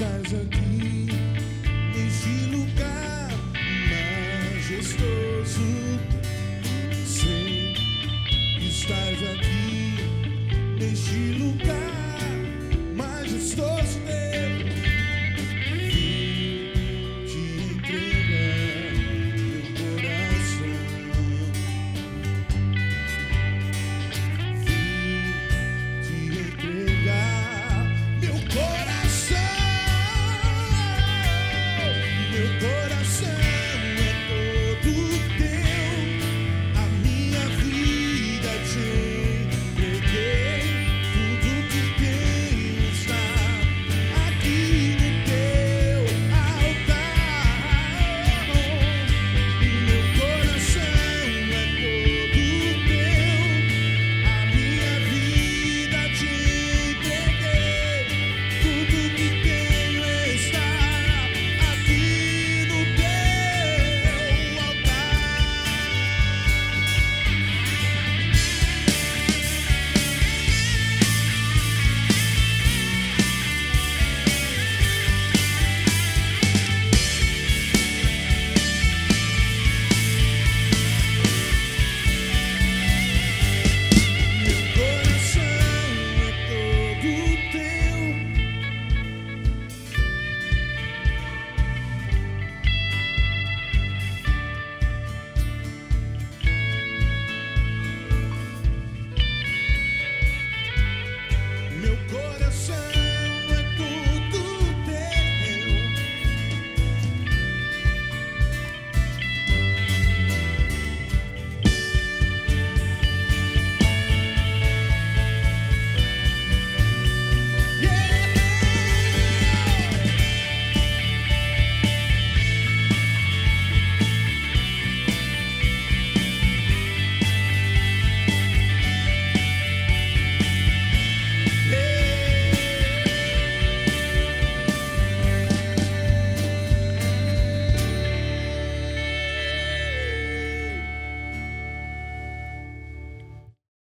estás aqui, neste lugar majestoso. Sei que estás aqui, neste lugar majestoso.